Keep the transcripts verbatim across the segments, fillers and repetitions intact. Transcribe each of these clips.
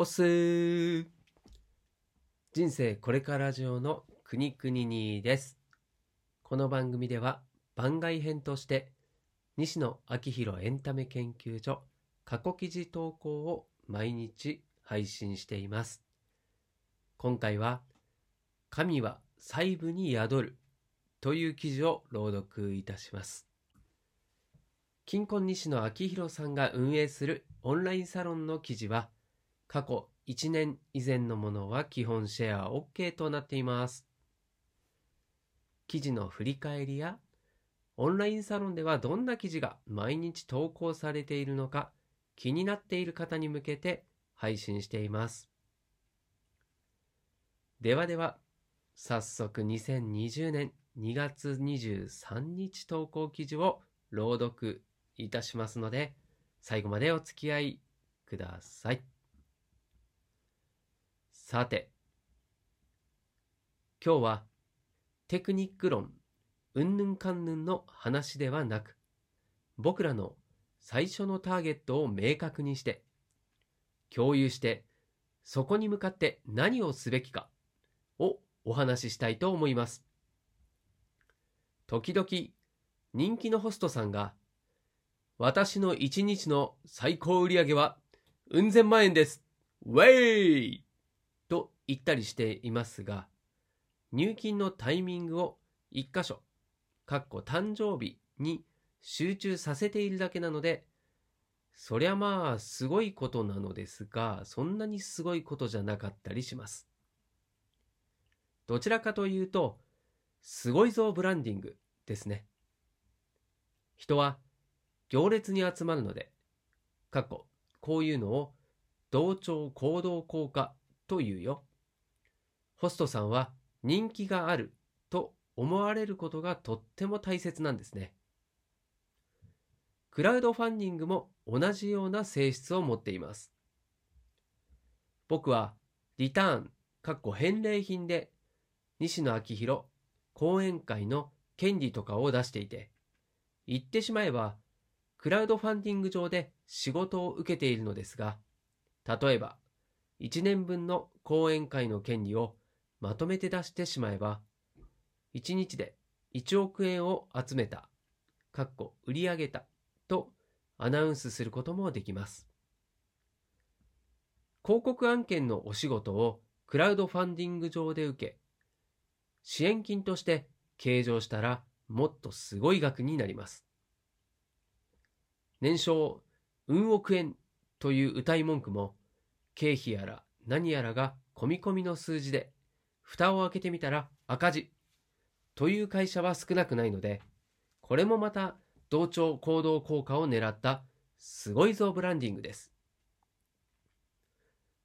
おっすー。人生これから上のくにくににです。この番組では番外編として西野昭弘エンタメ研究所過去記事投稿を毎日配信しています。今回は神は細部に宿るという記事を朗読いたします。近婚西野昭弘さんが運営するオンラインサロンの記事は過去いちねん以前のものは基本シェア オーケー となっています。記事の振り返りや、オンラインサロンではどんな記事が毎日投稿されているのか、気になっている方に向けて配信しています。ではでは、早速にせんにじゅうねんにがつにじゅうさんにち投稿記事を朗読いたしますので、最後までお付き合いください。さて、今日はテクニック論うんぬんかんぬんの話ではなく、僕らの最初のターゲットを明確にして共有してそこに向かって何をすべきかをお話ししたいと思います。時々人気のホストさんが私のいちにちの最高売上はうん千万円です、ウェイと言ったりしていますが、入金のタイミングを一箇所誕生日に集中させているだけなので、そりゃまあすごいことなのですが、そんなにすごいことじゃなかったりします。どちらかというとすごいぞブランディングですね。人は行列に集まるので、こういうのを同調行動効果というよ。ホストさんは人気があると思われることがとっても大切なんですね。クラウドファンディングも同じような性質を持っています。僕はリターン（返礼品）で西野昭弘講演会の権利とかを出していて、言ってしまえばクラウドファンディング上で仕事を受けているのですが、例えばいちねんぶんの講演会の権利をまとめて出してしまえば、いちにちでいちおくえんを集めた、売り上げたとアナウンスすることもできます。広告案件のお仕事をクラウドファンディング上で受け、支援金として計上したらもっとすごい額になります。年商うん億円という謳い文句も、経費やら何やらが込み込みの数字で、蓋を開けてみたら赤字という会社は少なくないので、これもまた同調行動効果を狙ったすごいぞブランディングです。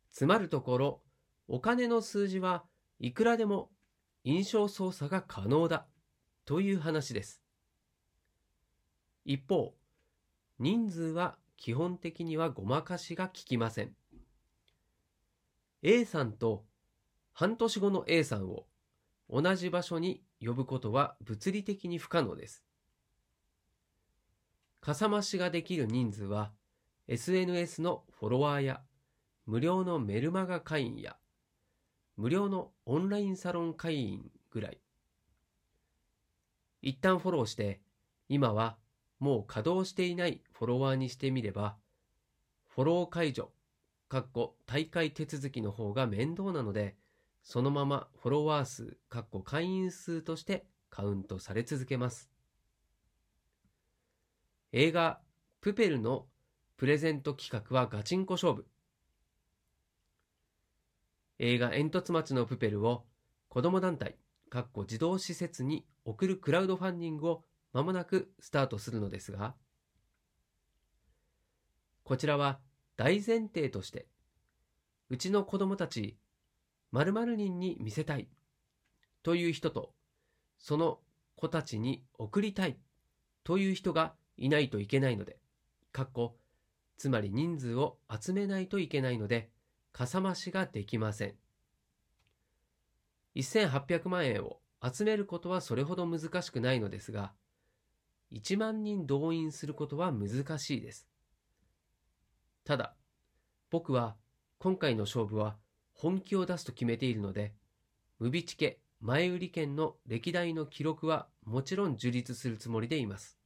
つまるところ、お金の数字はいくらでも印象操作が可能だという話です。一方、人数は基本的にはごまかしが効きません。A さんと半年後の A さんを同じ場所に呼ぶことは物理的に不可能です。かさ増しができる人数は エスエヌエス のフォロワーや無料のメルマガ会員や無料のオンラインサロン会員ぐらい。一旦フォローして今はもう稼働していないフォロワーにしてみれば、フォロー解除退会手続きの方が面倒なので、そのままフォロワー数会員数としてカウントされ続けます。映画プペルのプレゼント企画はガチンコ勝負。映画煙突町のプペルを子ども団体児童施設に送るクラウドファンディングをまもなくスタートするのですが、こちらは大前提として、うちの子どもたちまるまるにんに見せたいという人と、その子たちに送りたいという人がいないといけないので、つまり人数を集めないといけないので、かさ増しができません。せんはっぴゃくまんえんを集めることはそれほど難しくないのですが、いちまんにん動員することは難しいです。ただ、僕は今回の勝負は本気を出すと決めているので、ムビチケ前売り券の歴代の記録はもちろん樹立するつもりでいます。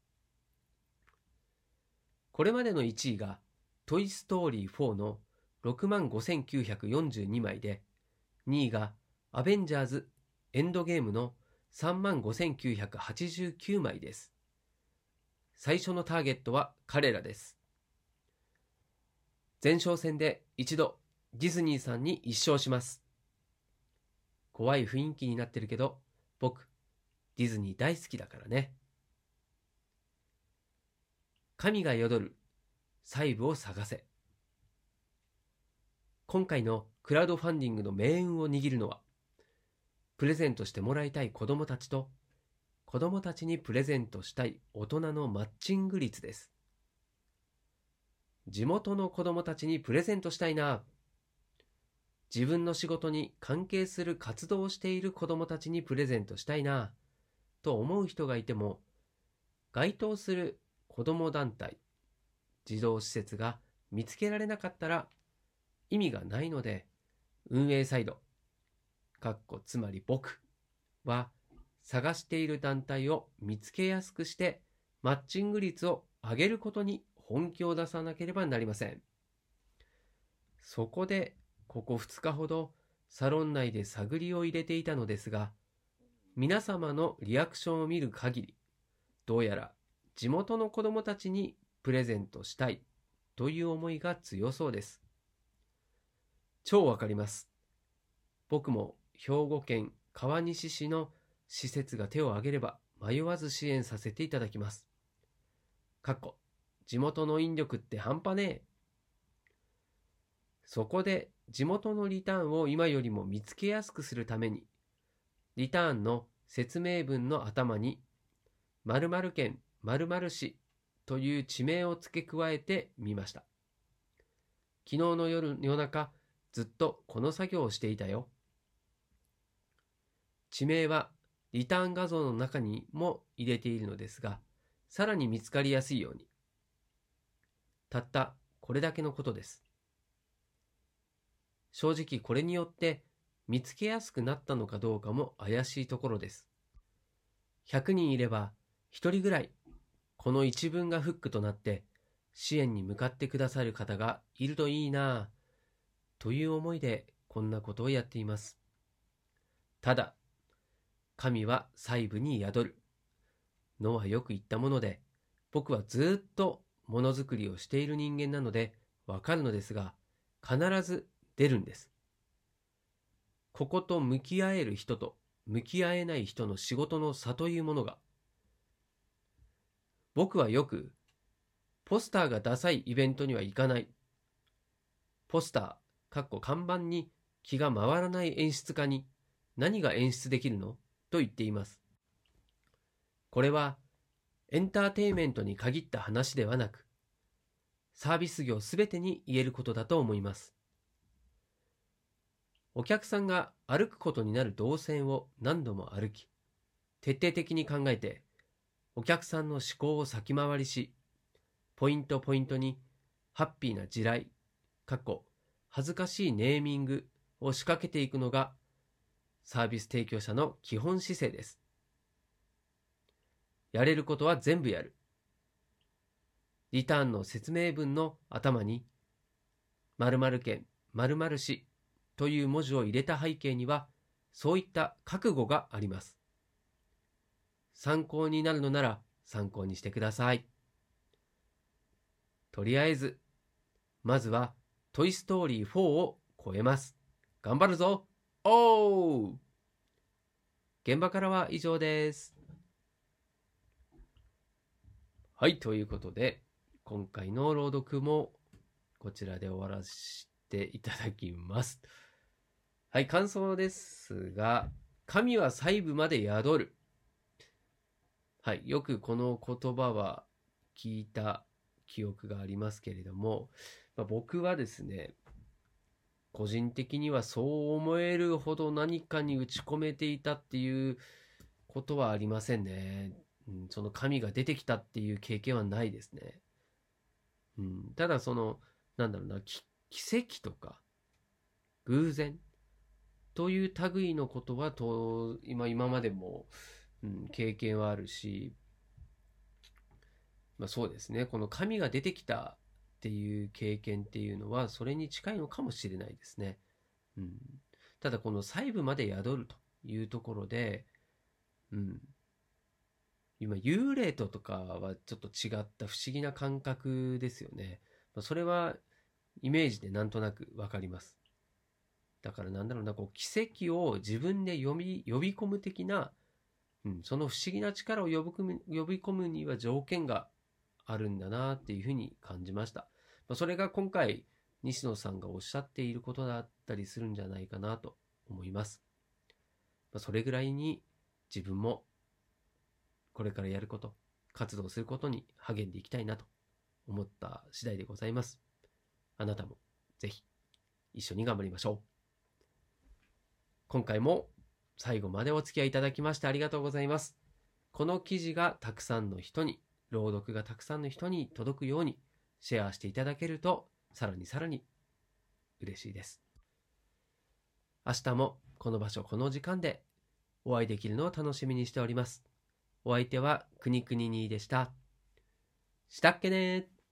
これまでのいちいがトイ・ストーリーフォーの ろくまんごせんきゅうひゃくよんじゅうに 枚で、にいがアベンジャーズエンドゲームの さんまんごせんきゅうひゃくはちじゅうきゅう 枚です。最初のターゲットは彼らです。前哨戦で一度ディズニーさんにいっしょうします。怖い雰囲気になってるけど、僕、ディズニー大好きだからね。神が宿る細部を探せ。今回のクラウドファンディングの命運を握るのは、プレゼントしてもらいたい子どもたちと、子どもたちにプレゼントしたい大人のマッチング率です。地元の子どもたちにプレゼントしたいな。自分の仕事に関係する活動をしている子どもたちにプレゼントしたいなと思う人がいても、該当する子ども団体、児童施設が見つけられなかったら意味がないので、運営サイド、かっこつまり僕は、探している団体を見つけやすくしてマッチング率を上げることに本気を出さなければなりません。そこでここふつかほどサロン内で探りを入れていたのですが、皆様のリアクションを見る限り、どうやら地元の子どもたちにプレゼントしたいという思いが強そうです。超わかります。僕も兵庫県川西市の施設が手を挙げれば迷わず支援させていただきます。かっこ地元の引力って半端ねえ。そこで地元のリターンを今よりも見つけやすくするために、リターンの説明文の頭に〇〇県〇〇市という地名を付け加えてみました。昨日の夜、夜中ずっとこの作業をしていたよ。地名はリターン画像の中にも入れているのですが、さらに見つかりやすいように。たったこれだけのことです。正直これによって見つけやすくなったのかどうかも怪しいところです。ひゃくにんいればひとりぐらい、この一文がフックとなって支援に向かってくださる方がいるといいなぁ、という思いでこんなことをやっています。ただ、神は細部に宿るのはよく言ったもので、僕はずっとものづくりをしている人間なのでわかるのですが、必ず出るんです。ここと向き合える人と向き合えない人の仕事の差というものが。僕はよく、ポスターがダサいイベントには行かない。ポスター、かっこ看板に気が回らない演出家に何が演出できるのと言っています。これはエンターテインメントに限った話ではなく、サービス業すべてに言えることだと思います。お客さんが歩くことになる動線を何度も歩き、徹底的に考えて、お客さんの思考を先回りし、ポイントポイントにハッピーな地雷、かっこ恥ずかしいネーミングを仕掛けていくのが、サービス提供者の基本姿勢です。やれることは全部やる。リターンの説明文の頭に〇〇県〇〇市という文字を入れた背景にはそういった覚悟があります。参考になるのなら参考にしてください。とりあえず、まずはトイ・ストーリーフォーを超えます。頑張るぞ！おー、現場からは以上です。はい、ということで、今回の朗読もこちらで終わらせていただきます。はい、感想ですが、神は細部まで宿る。はい、よくこの言葉は聞いた記憶がありますけれども、まあ、僕はですね、個人的にはそう思えるほど何かに打ち込めていたっていうことはありませんね。うん、その神が出てきたっていう経験はないですね。うん、ただその、なんだろうな、奇跡とか、偶然という類のことはと 今, 今までも、うん、経験はあるし、まあ、そうですね、この神が出てきたっていう経験っていうのはそれに近いのかもしれないですね、うん、ただこの細部まで宿るというところで、うん、今幽霊ととかはちょっと違った不思議な感覚ですよね。それはイメージでなんとなくわかります。だからなんだろうな、こう奇跡を自分で呼び、呼び込む的な、うん、その不思議な力を呼び込む、呼び込むには条件があるんだなっていうふうに感じました。まあ、それが今回西野さんがおっしゃっていることだったりするんじゃないかなと思います。まあ、それぐらいに自分もこれからやること、活動することに励んでいきたいなと思った次第でございます。あなたもぜひ一緒に頑張りましょう。今回も最後までお付き合いいただきましてありがとうございます。この記事がたくさんの人に、朗読がたくさんの人に届くようにシェアしていただけるとさらにさらに嬉しいです。明日もこの場所この時間でお会いできるのを楽しみにしております。お相手はくにくににでした。したっけねー。